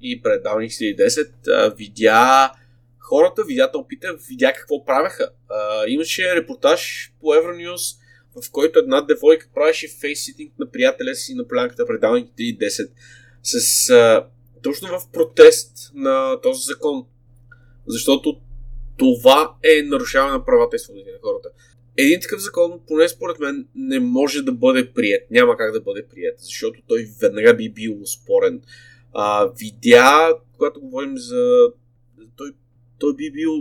и пред Дални Х310. Видя хората, видя тълпите, видя какво правеха. Имаше репортаж по Euronews, в който една девойка правеше фейс-ситинг на приятеля си на полянката пред Дални Х310. Точно в протест на този закон. Защото това е нарушаване на правата и свободите на хората. Един такъв закон, поне според мен, не може да бъде приет. Няма как да бъде приет, защото той веднага би бил спорен. Когато говорим за... Той би бил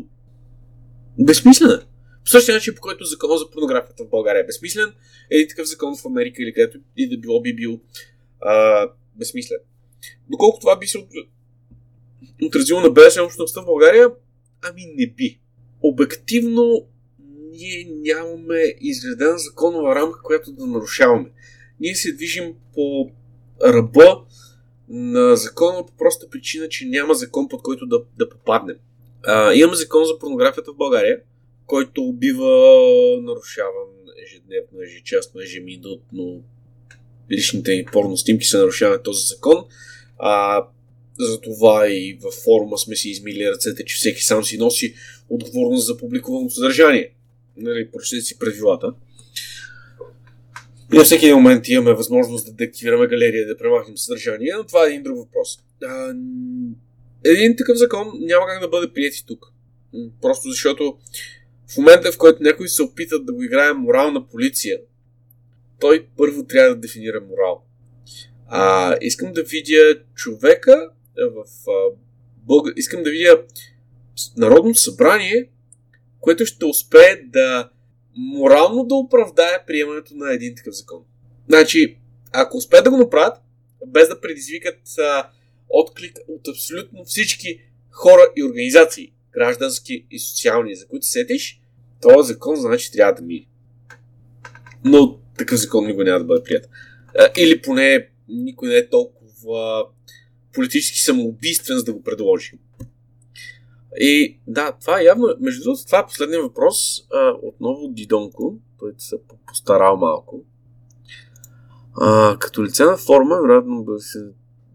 безсмислен. По същия начин, по който закон за порнографията в България е безсмислен, един такъв закон в Америка или където и да било би бил безсмислен. Доколко това би се отразило на БДСМ общността в България, не би. Обективно ние нямаме изредена законова рамка, която да нарушаваме. Ние се движим по ръба на закона по проста причина, че няма закон, под който да попаднем. Имаме закон за порнографията в България, който бива нарушаван ежедневно, ежечасно, ежеминутно. Личните ни порно снимки се нарушават този закон. Затова и във форума сме си измили ръцете, че всеки сам си носи отговорност за публикувано съдържание. Нали, прочете си правилата. И на всеки момент имаме възможност да деактивираме галерия, да премахнем съдържание, но това е един друг въпрос. Един такъв закон няма как да бъде приет и тук. Просто защото в момента, в който някой се опита да го играе морална полиция, той първо трябва да дефинира морал. Искам да видя човека в България. Искам да видя Народно събрание, което ще успее да морално да оправдае приемането на един такъв закон. Значи, ако успеят да го направят, без да предизвикат отклик от абсолютно всички хора и организации, граждански и социални, за които сетиш, този закон значи трябва да мине. Но такъв закон никога няма да бъде прият. Или поне никой не е толкова политически самоубийствен, за да го предложи. И да, това е явно. Между другото, това е последния въпрос. Отново от Дидонко, който се постарал малко. Като лице на форума, вероятно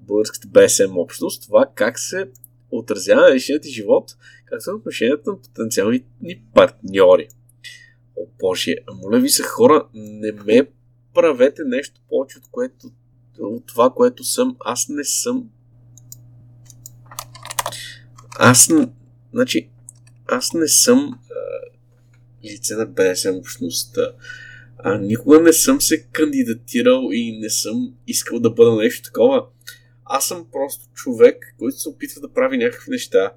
българската БСМ общност, това как се отразява на личния ти живот, как са отношенията на потенциалните ни партньори. О, Боже, моля ви се, хора, не ме правете нещо повече от това, което съм. Аз не съм. Аз не съм лице на БСМ общността. Никога не съм се кандидатирал и не съм искал да бъда нещо такова. Аз съм просто човек, който се опитва да прави някакви неща.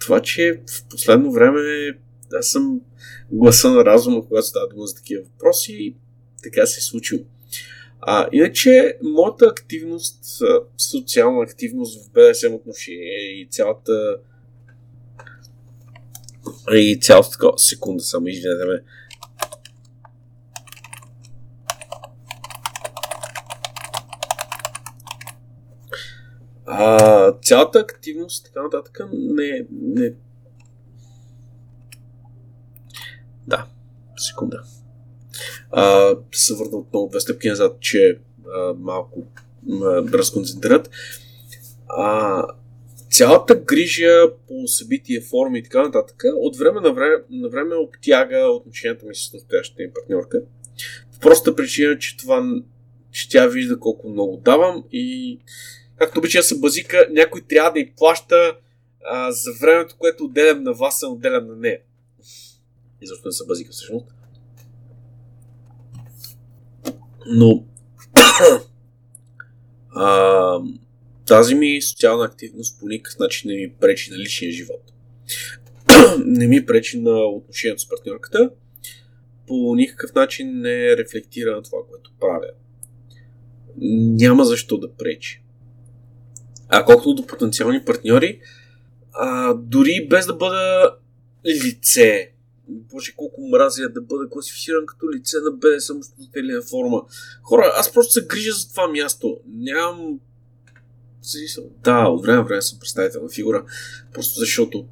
Това, че в последно време аз съм гласа на разума, когато става дума за такива въпроси, и така се е случило. Иначе, моята активност, социална активност в БДСМ отношение и цялата такова... Секунда само, извинете ме. Цялата активност, така нататък, не... Да, секунда. Се върна отново две стъпки назад, че малко разконцентрират. Цялата грижа по събития, форми и така нататък, от време на време обтяга отношенията ми с настоящата ми партньорка. В простата причина, че тя вижда колко много давам и както обича се базика, някой трябва да й плаща за времето, което отделям на вас, а отделям на нея. И защо не се базика всъщност? Но тази ми социална активност по никакъв начин не ми пречи на личния живот. Не ми пречи на отношението с партньорката. По никакъв начин не рефлектира на това, което правя. Няма защо да пречи. А колкото до потенциални партньори, дори без да бъда лице, Боже, колко мразя да бъда класифициран като лице на БДСМ или на форума. Хора, аз просто се грижа за това място. Нямам... Да, от време на време съм представителна фигура, просто защото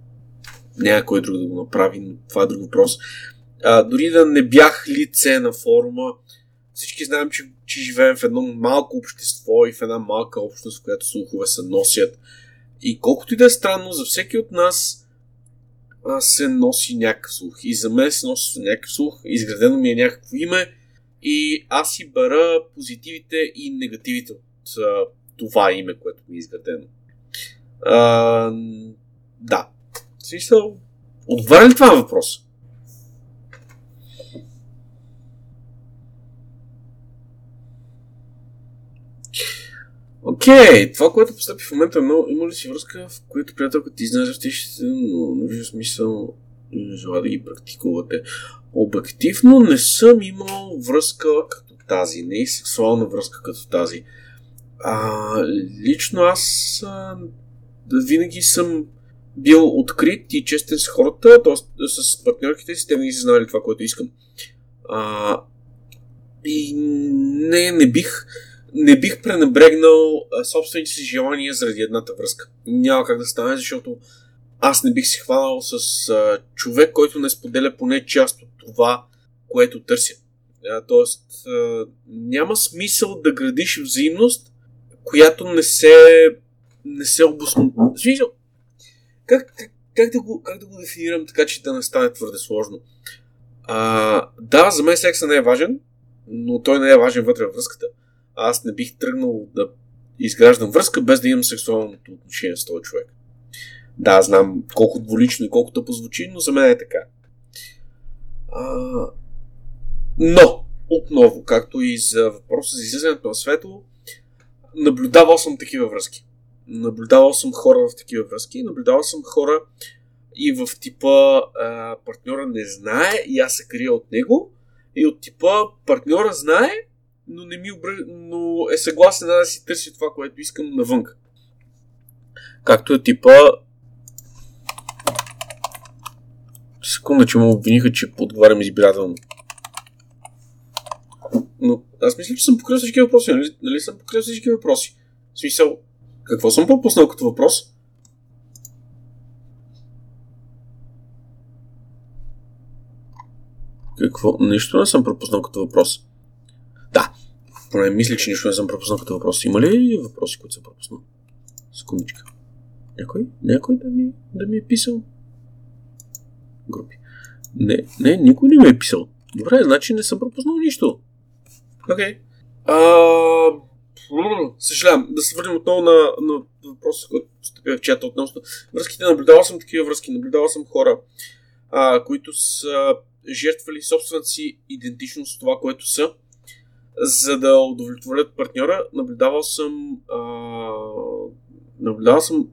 някой друг да го направи, но това е друг въпрос. Дори да не бях лице на форума, всички знаем, че живеем в едно малко общество и в една малка общност, в която слухове се носят. И колкото и да е странно, за всеки от нас се носи някакъв слух. И за мен се носи някакъв слух, изградено ми е някакво име и аз си бера позитивите и негативите от това име, което ми е изградено. Да. Смисъл, отговаря ли това въпрос? Окей, това, което постъпи в момента е много... Има ли си връзка, в която приятелката ти изнася в тишите, но не вижда смисъл и не желая да ги практикувате? Обективно не съм имал връзка като тази, не и сексуална връзка като тази. Лично аз винаги съм бил открит и честен с хората, т.е. с партньорките си, те винаги са знали това, което искам. И не бих пренебрегнал собствените си желания заради едната връзка. Няма как да стане, защото аз не бих се хванал с човек, който не споделя поне част от това, което търся. Тоест, няма смисъл да градиш взаимност, която не се обосновава. Как да го дефинирам така, че да не стане твърде сложно? Да, за мен секса не е важен, но той не е важен вътре във връзката. Аз не бих тръгнал да изграждам връзка, без да имам сексуалното отношение с този човек. Да, знам колко дволично и колко тъпо звучи, но за мен е така. Но, отново, както и за въпроса за излизането на светло, наблюдавал съм такива връзки. Наблюдавал съм хора в такива връзки, наблюдавал съм хора и в типа партньора не знае и аз се крия от него, и от типа партньора знае, но, но е съгласен да си търси това, което искам навън. Както е типа... Секунда, че ме обвиниха, че отговарям избирателно. Но аз мисля, че съм покрил всички въпроси. Нали съм покрил всички въпроси? В смисъл, какво съм пропуснал като въпрос? Какво? Нищо не съм пропуснал като въпрос. Да, поне мисля, че нищо не съм пропуснал като въпрос. Има ли въпроси, които съм пропуснал? Секундичка. Някой да ми е писал? Групи. Не, никой не ми е писал. Добре, значи не съм пропуснал нищо. Окей. Съжалявам, да се върнем отново на въпроса, който постъпя в чата относно връзките. Наблюдавал съм такива връзки, наблюдавал съм хора, които са жертвали собствената си идентичност, това, което са, за да удовлетворят партньора. Наблюдавал съм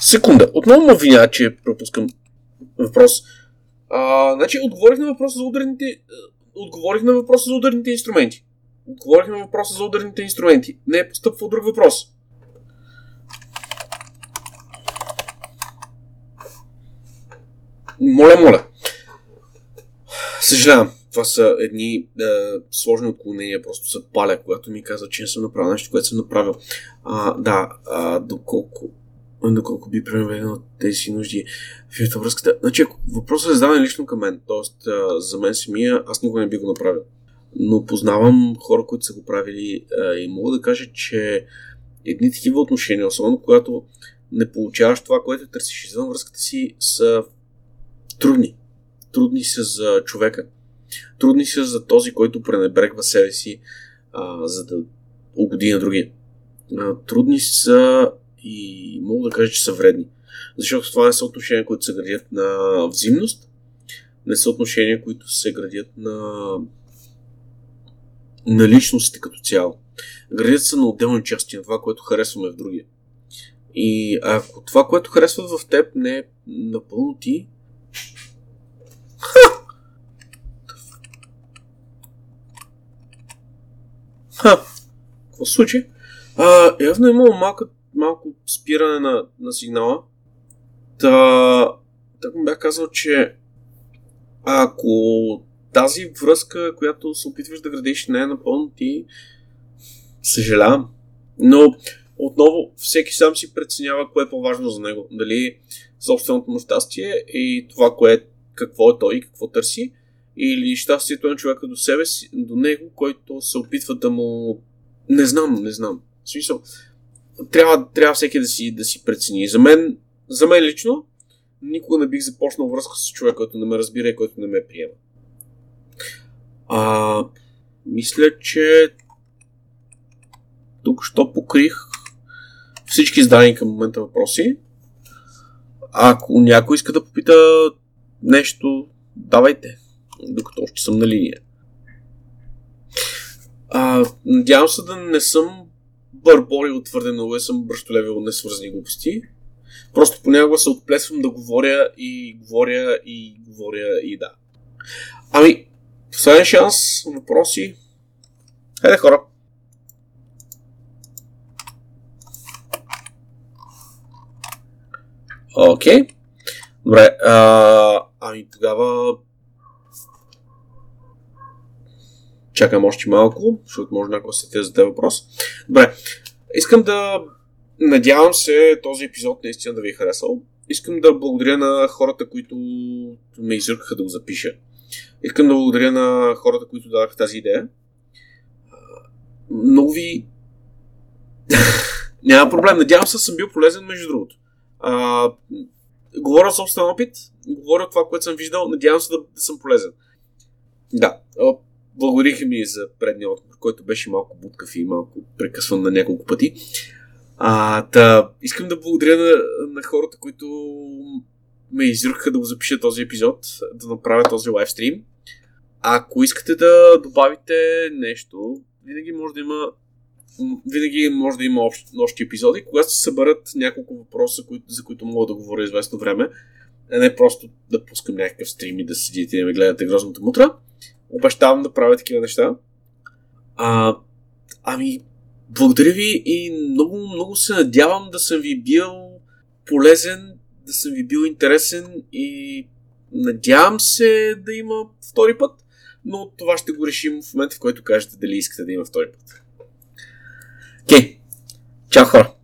Секунда, отново ме виня, че пропускам въпрос. Значи, отговорих на въпроса за ударните инструменти. Не е постъпвал друг въпрос. Моля. Съжалявам, това са едни сложни отклонения, просто се паля, когато ми каза, че не съм направил нещо, което съм направил. Доколко би преведено тези нужди в връзката. Значи, ако въпросът е задаван лично към мен, т.е. за мен самия, аз никога не би го направил. Но познавам хора, които са го правили и мога да кажа, че едни такива отношения, особено когато не получаваш това, което търсиш извън връзката си, са трудни. Трудни са за човека. Трудни са за този, който пренебрегва себе си, за да угоди на другия. Трудни са и мога да кажа, че са вредни. Защото това не са отношения, които се градят на взаимност, не са отношения, които се градят на личностите като цяло. Градят се на отделни части, на това, което харесваме в другия. И ако това, което харесва в теб, не е напълно ти... Какво случи? Явно имало малко спиране на сигнала. Так ми бях казал, че ако тази връзка, която се опитваш да градиш, не е напълно ти, съжалявам. Но отново всеки сам си преценява кое е по-важно за него. Дали собственото му щастие и това, какво е той и какво търси, или щастието на човека до себе си, до него, който се опитва да му... Не знам. В смисъл, трябва всеки да си прецени. За мен лично, никога не бих започнал връзка с човек, който не ме разбира и който не ме приема. Мисля, че тук що покрих всички зададени към момента въпроси. Ако някой иска да попита нещо, давайте, докато още съм на линия. Надявам се да не съм бърборил твърде много, съм бръщолевил несвързани глупости. Просто понякога се отплесвам да говоря и да. Последен шанс, въпроси. Хайде, хора! Окей. Добре, тогава чакам още малко, защото може някога се те зададе въпрос. Добре, надявам се този епизод наистина да ви е харесал. Искам да благодаря на хората, които ме изръкаха да го запиша. Искам да благодаря на хората, които дадаха тази идея. Няма проблем, надявам се съм бил полезен, между другото. Говоря собствен опит, говоря това, което съм виждал, надявам се да съм полезен. Да, благодариха ми за предния отговор, който беше малко буткав и малко прекъсван на няколко пъти. Искам да благодаря на хората, които ме изръкаха да го запиша този епизод, да направя този лайвстрим. Ако искате да добавите нещо, винаги може да има общи епизоди, когато се съберат няколко въпроса, за които мога да говоря известно време, а не просто да пускам някакъв стрим и да седите и да ме гледате грозната мутра. Обещавам да правя такива неща. Благодаря ви и много, много се надявам да съм ви бил полезен, да съм ви бил интересен и надявам се да има втори път, но това ще го решим в момента, в който кажете дали искате да има втори път. Окей, чао хора!